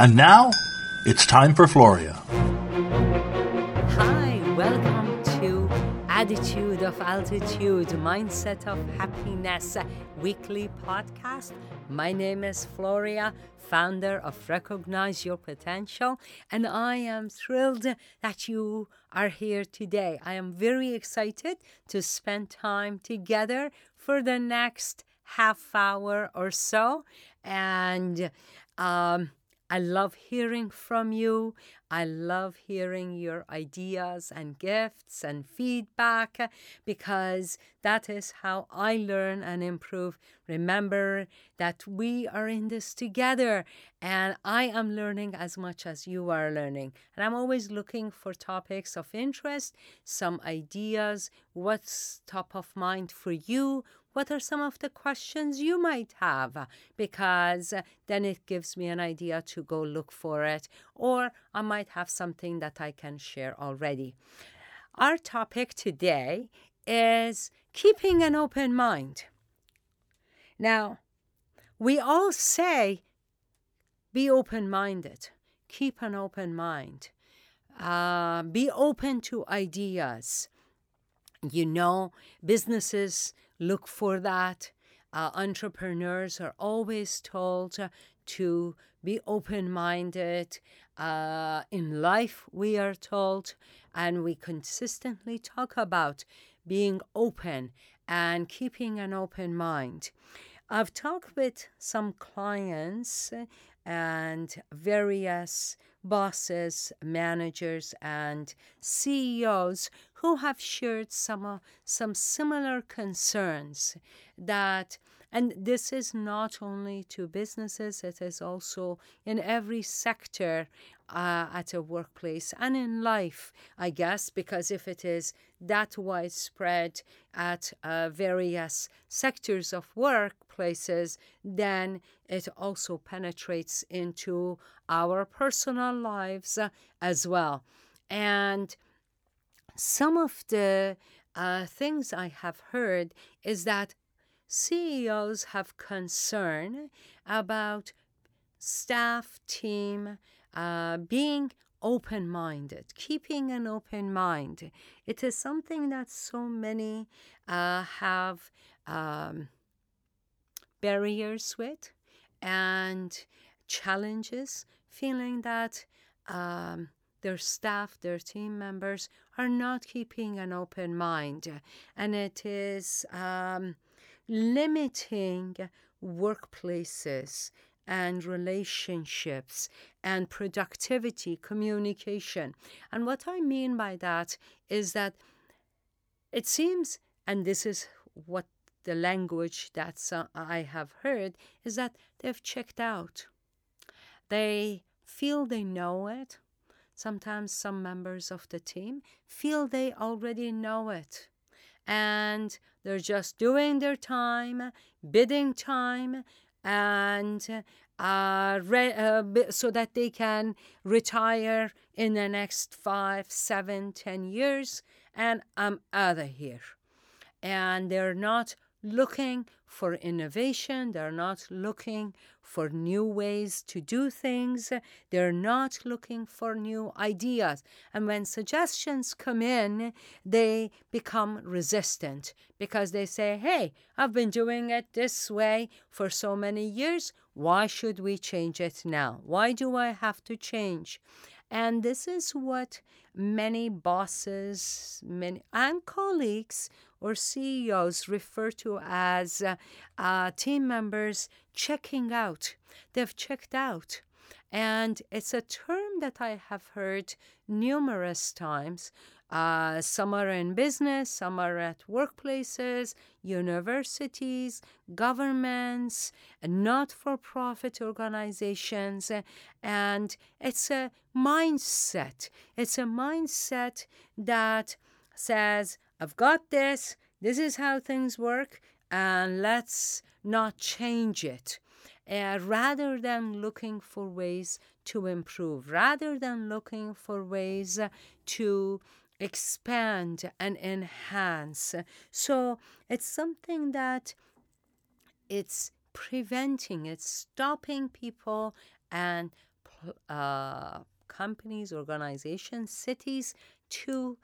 And now, it's time for Floria. Hi, welcome to Attitude of Altitude, Mindset of Happiness, weekly podcast. My name is Floria, founder of Recognize Your Potential, and I am thrilled that you are here today. I am very excited to spend time together for the next half hour or so, and I love hearing from you. I love hearing your ideas and gifts and feedback, because that is how I learn and improve. Remember that we are in this together, and I am learning as much as you are learning. And I'm always looking for topics of interest, some ideas, what's top of mind for you. What are some of the questions you might have? Because then it gives me an idea to go look for it, or I might have something that I can share already. Our topic today is keeping an open mind. Now, we all say, be open-minded, keep an open mind, be open to ideas. You know, businesses look for that. Entrepreneurs are always told to be open-minded. In life, we are told, and we consistently talk about being open and keeping an open mind. I've talked with some clients and various bosses, managers, and CEOs who have shared some similar concerns that, and this is not only to businesses, it is also in every sector at a workplace and in life, I guess, because if it is that widespread at various sectors of workplaces, then it also penetrates into our personal lives as well. And some of the things I have heard is that CEOs have concern about staff, team, being open-minded, keeping an open mind. It is something that so many have barriers with and challenges, feeling that their staff, their team members are not keeping an open mind. And it is limiting workplaces and relationships and productivity, communication. And what I mean by that is that it seems, and this is what the language that I have heard, is that they've checked out. They feel they know it. Sometimes some members of the team feel they already know it, and they're just doing their time, bidding time, and so that they can retire in the next 5, 7, 10 years, and I'm out of here. And they're not looking for innovation. They're not looking for new ways to do things. They're not looking for new ideas. And when suggestions come in, they become resistant because they say, hey, I've been doing it this way for so many years. Why should we change it now? Why do I have to change? And this is what many bosses, many and colleagues or CEOs refer to as team members checking out. They've checked out. And it's a term that I have heard numerous times. Some are in business, some are at workplaces, universities, governments, not-for-profit organizations. And it's a mindset. It's a mindset that says, I've got this, this is how things work, and let's not change it. Rather than looking for ways to improve, rather than looking for ways to expand and enhance. So it's something that it's preventing, it's stopping people and companies, organizations, cities to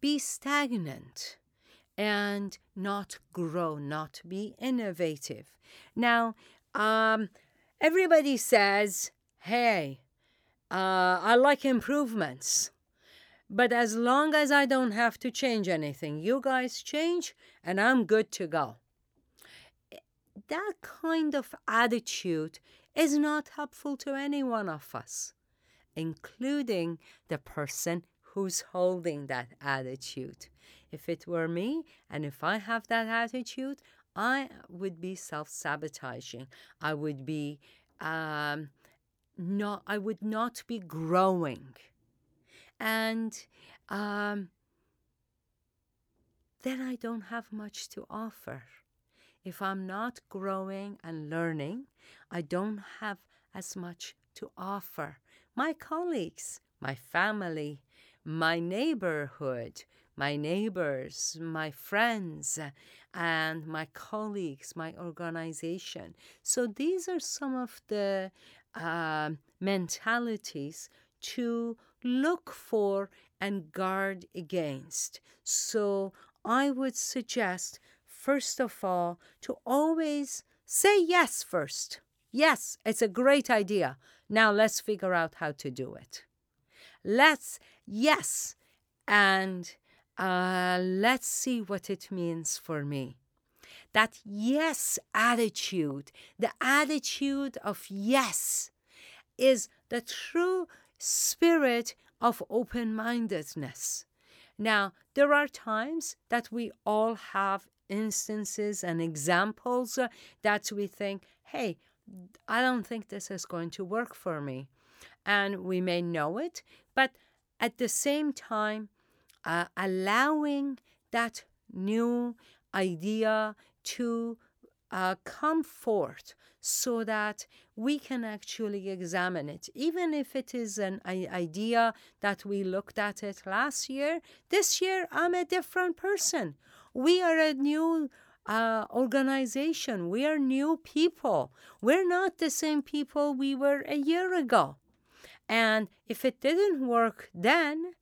be stagnant and not grow, not be innovative. Now, everybody says, hey, I like improvements, but as long as I don't have to change anything, you guys change and I'm good to go. That kind of attitude is not helpful to any one of us, including the person who's holding that attitude. If it were me, and if I have that attitude, I would be self-sabotaging. I would be I would not be growing. And then I don't have much to offer. If I'm not growing and learning, I don't have as much to offer. My colleagues, my family, my neighborhood, my neighbors, my friends, and my colleagues, my organization. So these are some of the mentalities to look for and guard against. So I would suggest, first of all, to always say yes first. Yes, it's a great idea. Now let's figure out how to do it. Let's see what it means for me. That yes attitude, the attitude of yes, is the true spirit of open-mindedness. Now, there are times that we all have instances and examples that we think, hey, I don't think this is going to work for me. And we may know it, but at the same time, allowing that new idea to come forth so that we can actually examine it. Even if it is an idea that we looked at it last year, this year I'm a different person. We are a new organization. We are new people. We're not the same people we were a year ago. And if it didn't work then,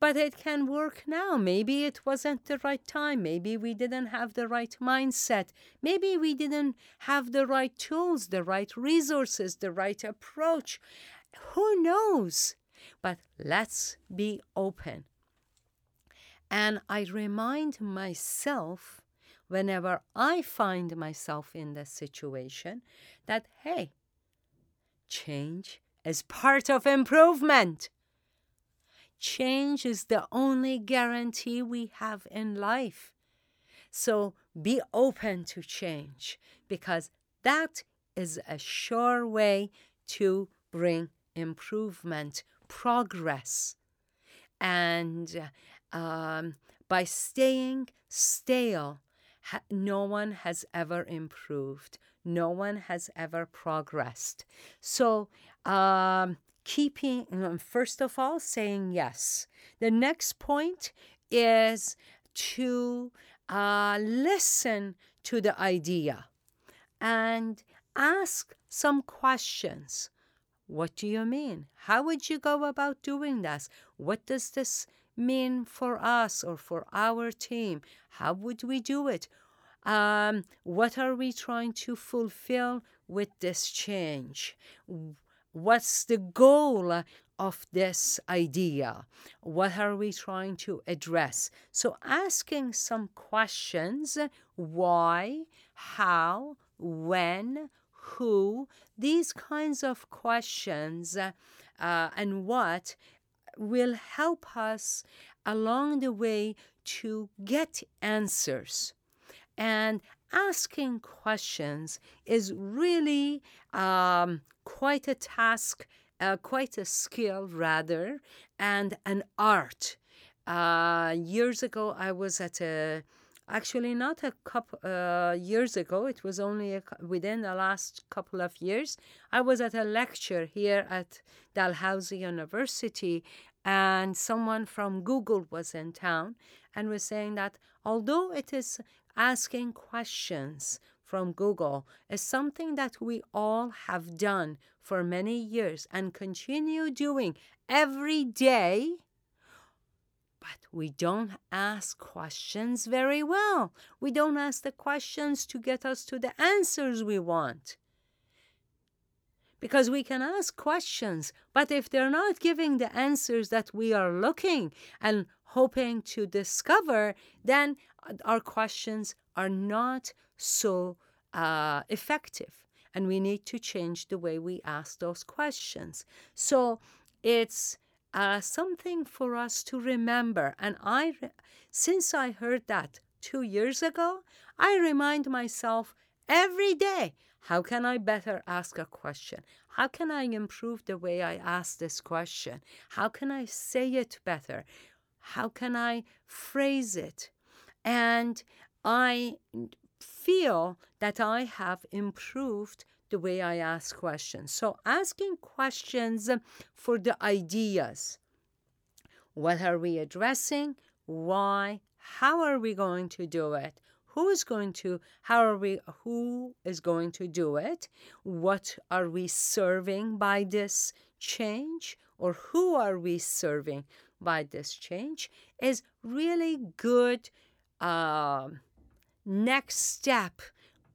but it can work now. Maybe it wasn't the right time. Maybe we didn't have the right mindset. Maybe we didn't have the right tools, the right resources, the right approach. Who knows? But let's be open. And I remind myself, whenever I find myself in this situation, that, hey, change is part of improvement. Change is the only guarantee we have in life. So be open to change, because that is a sure way to bring improvement, progress. And by staying stale, no one has ever improved. No one has ever progressed. So first of all, saying yes. The next point is to listen to the idea and ask some questions. What do you mean? How would you go about doing this? What does this mean for us or for our team? How would we do it? What are we trying to fulfill with this change? What's the goal of this idea? What are we trying to address? So asking some questions, why, how, when, who, these kinds of questions and what will help us along the way to get answers. And asking questions is really quite a task, quite a skill rather, and an art. Years ago, I was at years ago, it was only within the last couple of years, I was at a lecture here at Dalhousie University, and someone from Google was in town and was saying that although it is asking questions, from Google is something that we all have done for many years and continue doing every day, but we don't ask questions very well. We don't ask the questions to get us to the answers we want. Because we can ask questions, but if they're not giving the answers that we are looking and hoping to discover, then our questions are not so effective. And we need to change the way we ask those questions. So it's something for us to remember. And since I heard that 2 years ago, I remind myself every day, how can I better ask a question? How can I improve the way I ask this question? How can I say it better? How can I phrase it? And I feel that I have improved the way I ask questions. So asking questions for the ideas. What are we addressing? Why? How are we going to do it? Who is going to do it? What are we serving by this change? Or who are we serving by this change? Is really good next step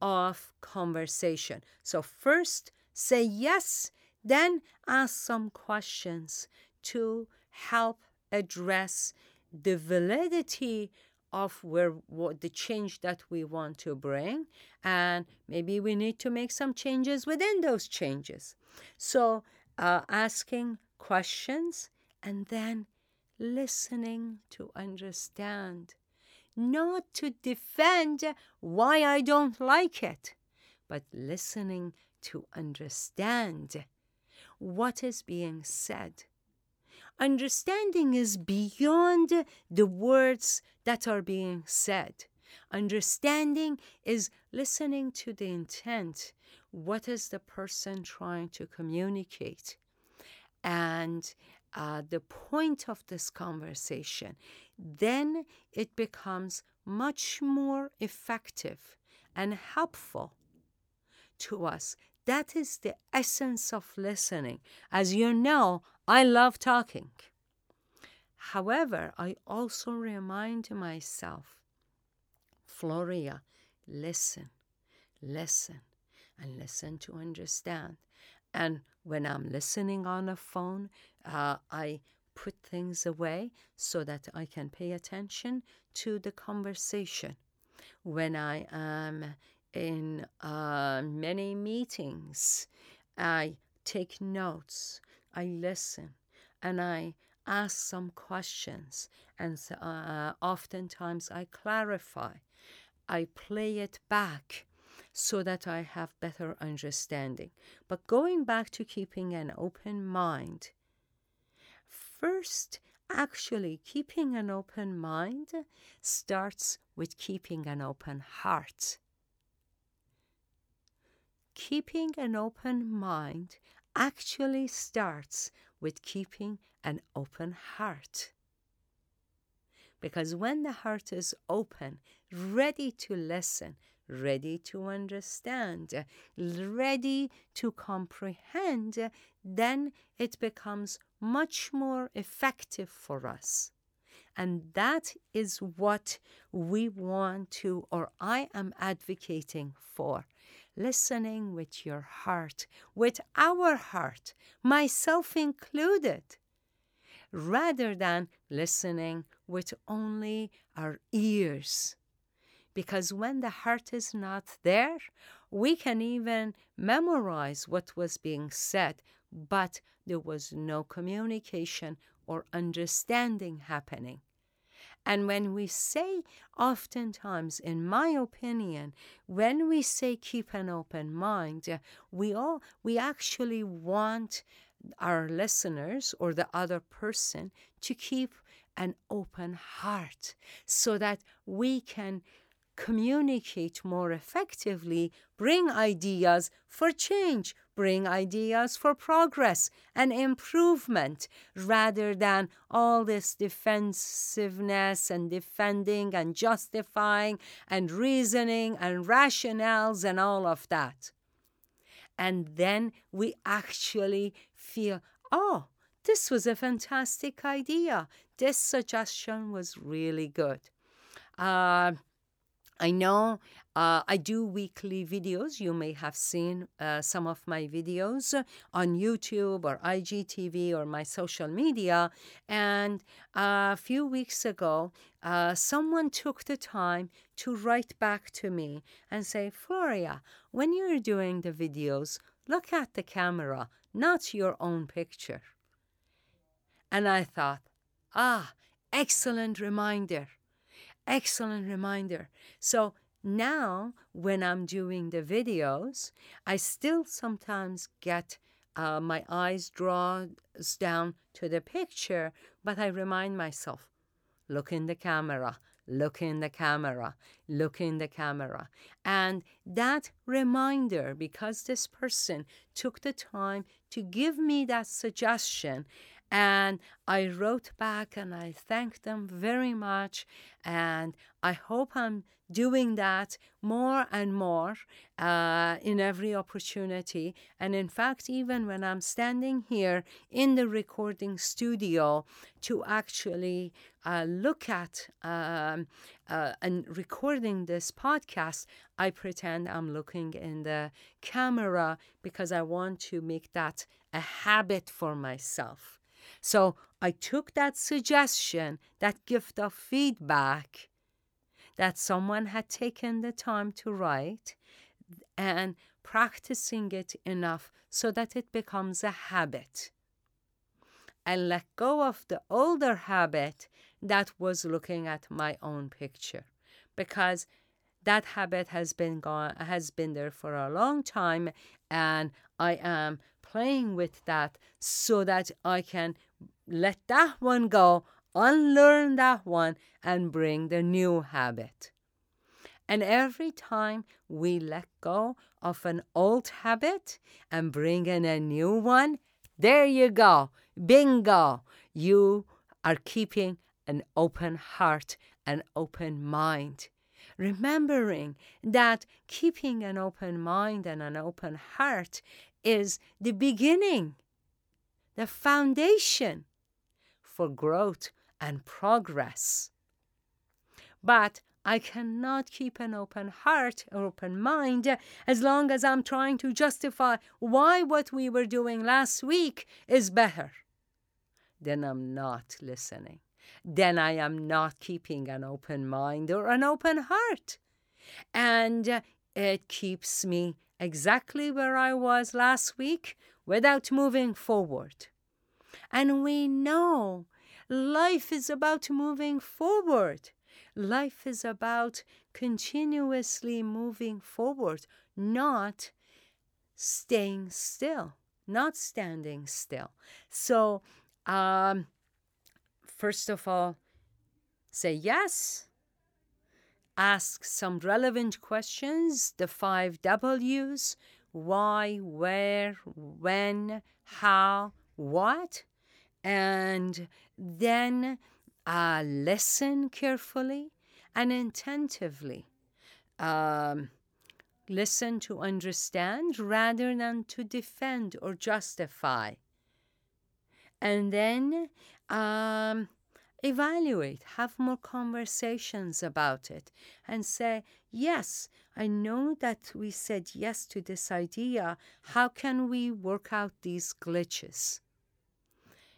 of conversation. So first say yes, then ask some questions to help address the validity of what the change that we want to bring, and maybe we need to make some changes within those changes. So asking questions and then listening to understand, not to defend why I don't like it, but listening to understand what is being said. Understanding is beyond the words that are being said. Understanding is listening to the intent. What is the person trying to communicate? And the point of this conversation. Then it becomes much more effective and helpful to us. That is the essence of listening. As you know, I love talking. However, I also remind myself, Floria, listen, and listen to understand. And when I'm listening on a phone, I put things away so that I can pay attention to the conversation. When I am in many meetings, I take notes, I listen, and I ask some questions, and oftentimes I clarify. I play it back so that I have better understanding. But going back to keeping an open mind, first, actually, keeping an open mind starts with keeping an open heart. Keeping an open mind actually starts with keeping an open heart. Because when the heart is open, ready to listen, ready to understand, ready to comprehend, then it becomes much more effective for us. And that is what we want to, or I am advocating for. Listening with your heart, with our heart, myself included, rather than listening with only our ears. Because when the heart is not there, we can even memorize what was being said, but there was no communication or understanding happening. And when we say, oftentimes, in my opinion, when we say keep an open mind, we actually want our listeners or the other person to keep an open heart so that we can communicate more effectively, bring ideas for change, bring ideas for progress and improvement rather than all this defensiveness and defending and justifying and reasoning and rationales and all of that. And then we actually feel, oh, this was a fantastic idea. This suggestion was really good. I know I do weekly videos. You may have seen some of my videos on YouTube or IGTV or my social media. And a few weeks ago, someone took the time to write back to me and say, Floria, when you're doing the videos, look at the camera, not your own picture. And I thought, excellent reminder. Excellent reminder. So now when I'm doing the videos, I still sometimes get my eyes drawn down to the picture, but I remind myself, look in the camera, look in the camera, look in the camera. And that reminder, because this person took the time to give me that suggestion, and I wrote back and I thanked them very much. And I hope I'm doing that more and more in every opportunity. And in fact, even when I'm standing here in the recording studio to actually look at and recording this podcast, I pretend I'm looking in the camera because I want to make that a habit for myself. So I took that suggestion, that gift of feedback that someone had taken the time to write and practicing it enough so that it becomes a habit. And let go of the older habit that was looking at my own picture, because that habit has been there for a long time, and I am playing with that so that I can let that one go, unlearn that one, and bring the new habit. And every time we let go of an old habit and bring in a new one, there you go, bingo. You are keeping an open heart, an open mind. Remembering that keeping an open mind and an open heart is the beginning, the foundation for growth and progress. But I cannot keep an open heart or open mind as long as I'm trying to justify why what we were doing last week is better. Then I'm not listening. Then I am not keeping an open mind or an open heart. And it keeps me exactly where I was last week without moving forward. And we know life is about moving forward. Life is about continuously moving forward, not staying still, not standing still. So, first of all, say yes. Ask some relevant questions, the 5 W's, why, where, when, how, what. And then listen carefully and attentively. Listen to understand rather than to defend or justify. And then evaluate, have more conversations about it and say, yes, I know that we said yes to this idea. How can we work out these glitches?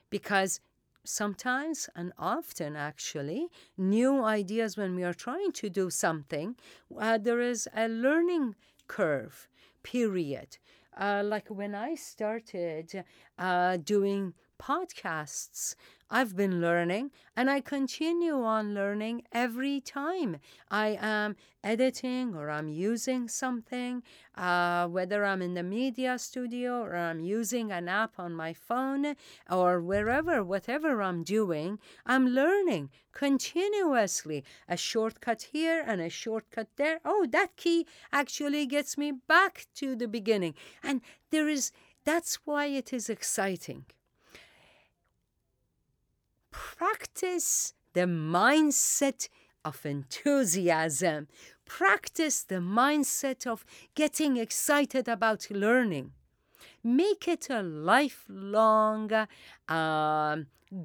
Because sometimes, and often actually, new ideas when we are trying to do something, there is a learning curve period. Like when I started doing podcasts, I've been learning, and I continue on learning every time I am editing or I'm using something, whether I'm in the media studio or I'm using an app on my phone or wherever, whatever I'm doing, I'm learning continuously. A shortcut here and a shortcut there. Oh, that key actually gets me back to the beginning. And that's why it is exciting. Practice the mindset of enthusiasm. Practice the mindset of getting excited about learning. Make it a lifelong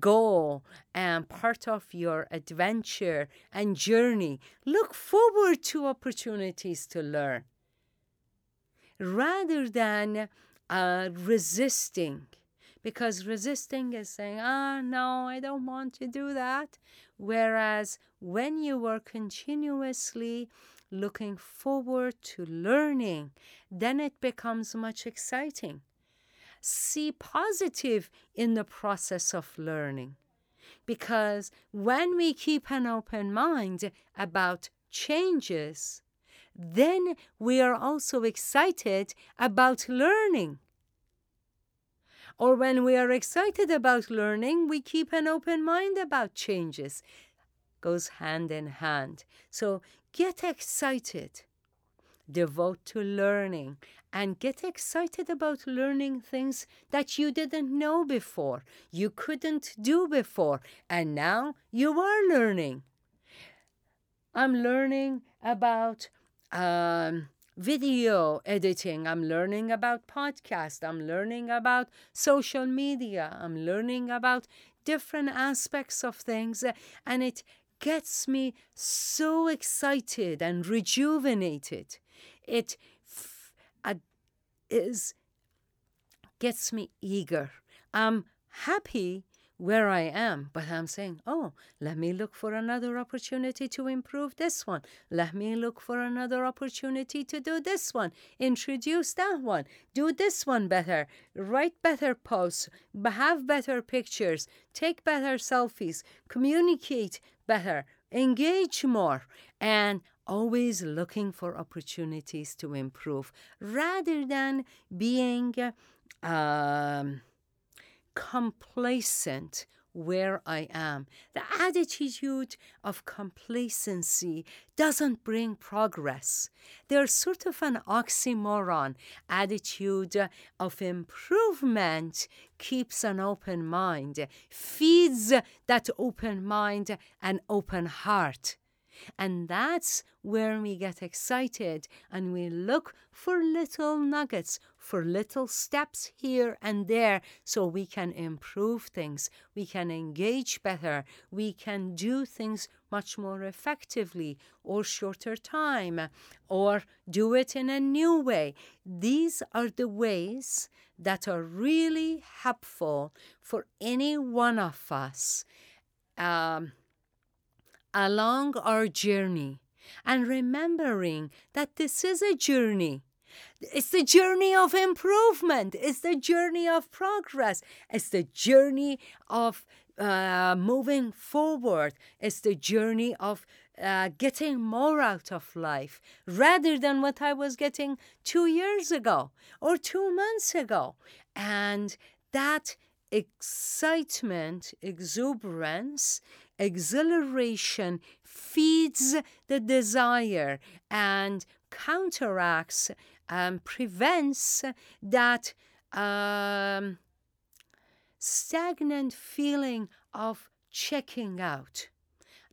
goal and part of your adventure and journey. Look forward to opportunities to learn rather than resisting. Because resisting is saying, no, I don't want to do that. Whereas when you are continuously looking forward to learning, then it becomes much exciting. See positive in the process of learning. Because when we keep an open mind about changes, then we are also excited about learning. Or when we are excited about learning, we keep an open mind about changes. Goes hand in hand. So get excited. Devote to learning. And get excited about learning things that you didn't know before, you couldn't do before, and now you are learning. I'm learning about video editing, I'm learning about podcasts, I'm learning about social media, I'm learning about different aspects of things, and it gets me so excited and rejuvenated. It gets me eager. I'm happy where I am, but I'm saying, let me look for another opportunity to improve this one. Let me look for another opportunity to do this one. Introduce that one. Do this one better. Write better posts. Have better pictures. Take better selfies. Communicate better. Engage more. And always looking for opportunities to improve rather than being complacent where I am. The attitude of complacency doesn't bring progress. There's sort of an oxymoron. Attitude of improvement keeps an open mind, feeds that open mind and open heart. And that's where we get excited and we look for little nuggets, for little steps here and there so we can improve things, we can engage better, we can do things much more effectively or shorter time or do it in a new way. These are the ways that are really helpful for any one of us along our journey, and remembering that this is a journey. It's the journey of improvement. It's the journey of progress. It's the journey of moving forward. It's the journey of getting more out of life rather than what I was getting 2 years ago or 2 months ago. And that excitement, exuberance, exhilaration feeds the desire and counteracts and prevents that stagnant feeling of checking out.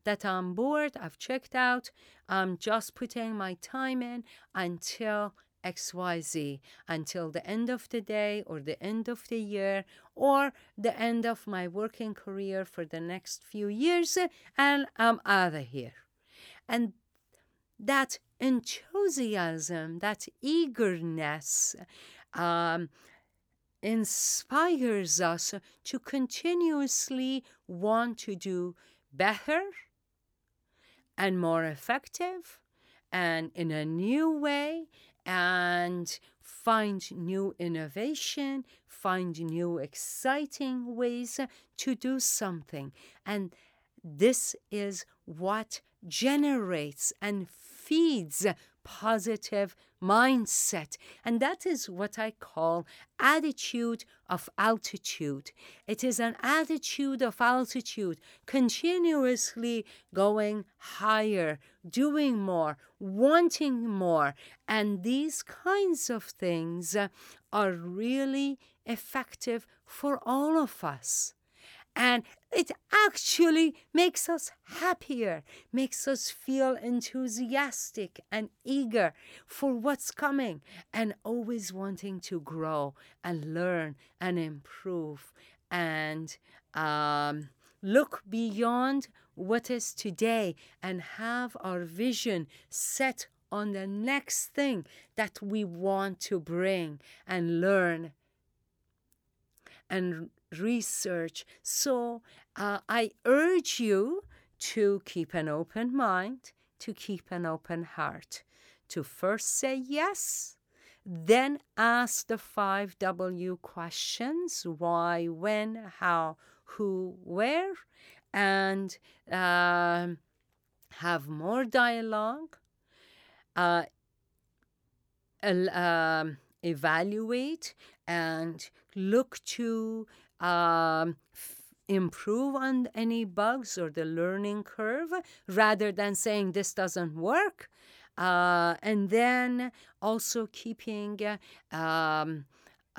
That I'm bored, I've checked out, I'm just putting my time in until XYZ, until the end of the day or the end of the year or the end of my working career for the next few years, and I'm out of here. And that enthusiasm, that eagerness inspires us to continuously want to do better and more effective and in a new way, and Find new innovation, find new exciting ways to do something. And this is what generates and feeds positive mindset. And that is what I call attitude of altitude. It is an attitude of altitude, continuously going higher, doing more, wanting more. And these kinds of things are really effective for all of us. And it actually makes us happier, makes us feel enthusiastic and eager for what's coming and always wanting to grow and learn and improve and look beyond what is today and have our vision set on the next thing that we want to bring and learn and research. So I urge you to keep an open mind, to keep an open heart, to first say yes, then ask the 5W questions: why, when, how, who, where, and have more dialogue, evaluate and look to improve on any bugs or the learning curve rather than saying this doesn't work. And then also keeping a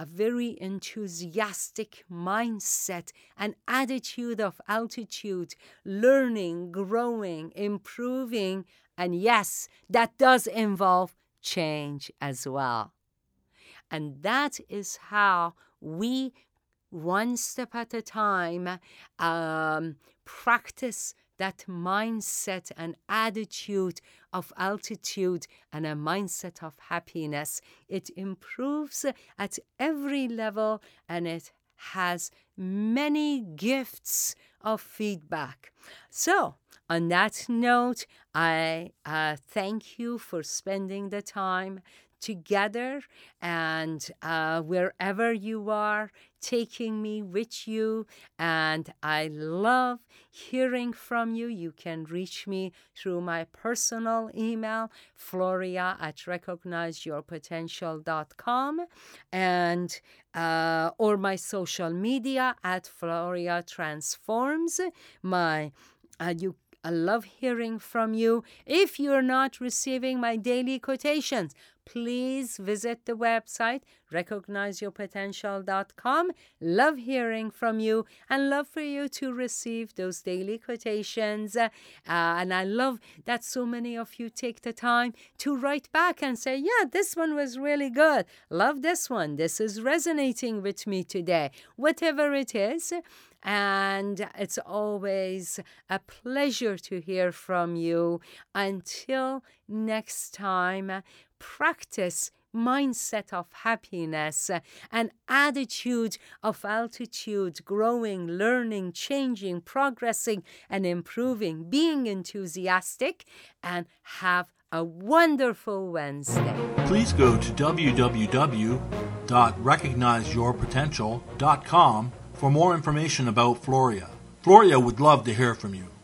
very enthusiastic mindset, an attitude of altitude, learning, growing, improving. And yes, that does involve change as well. And that is how we, one step at a time, practice that mindset and attitude of altitude and a mindset of happiness. It improves at every level and it has many gifts of feedback. So, on that note, I thank you for spending the time together, and wherever you are, taking me with you. And I love hearing from you. You can reach me through my personal email, Floria@RecognizeYourPotential.com, and or my social media at FloriaTransforms. I love hearing from you. If you're not receiving my daily quotations, please visit the website, RecognizeYourPotential.com. Love hearing from you and love for you to receive those daily quotations. And I love that so many of you take the time to write back and say, yeah, this one was really good. Love this one. This is resonating with me today. Whatever it is. And it's always a pleasure to hear from you. Until next time, practice mindset of happiness, an attitude of altitude, growing, learning, changing, progressing, and improving, being enthusiastic, and have a wonderful Wednesday. Please go to www.recognizeyourpotential.com for more information about Floria. Floria would love to hear from you.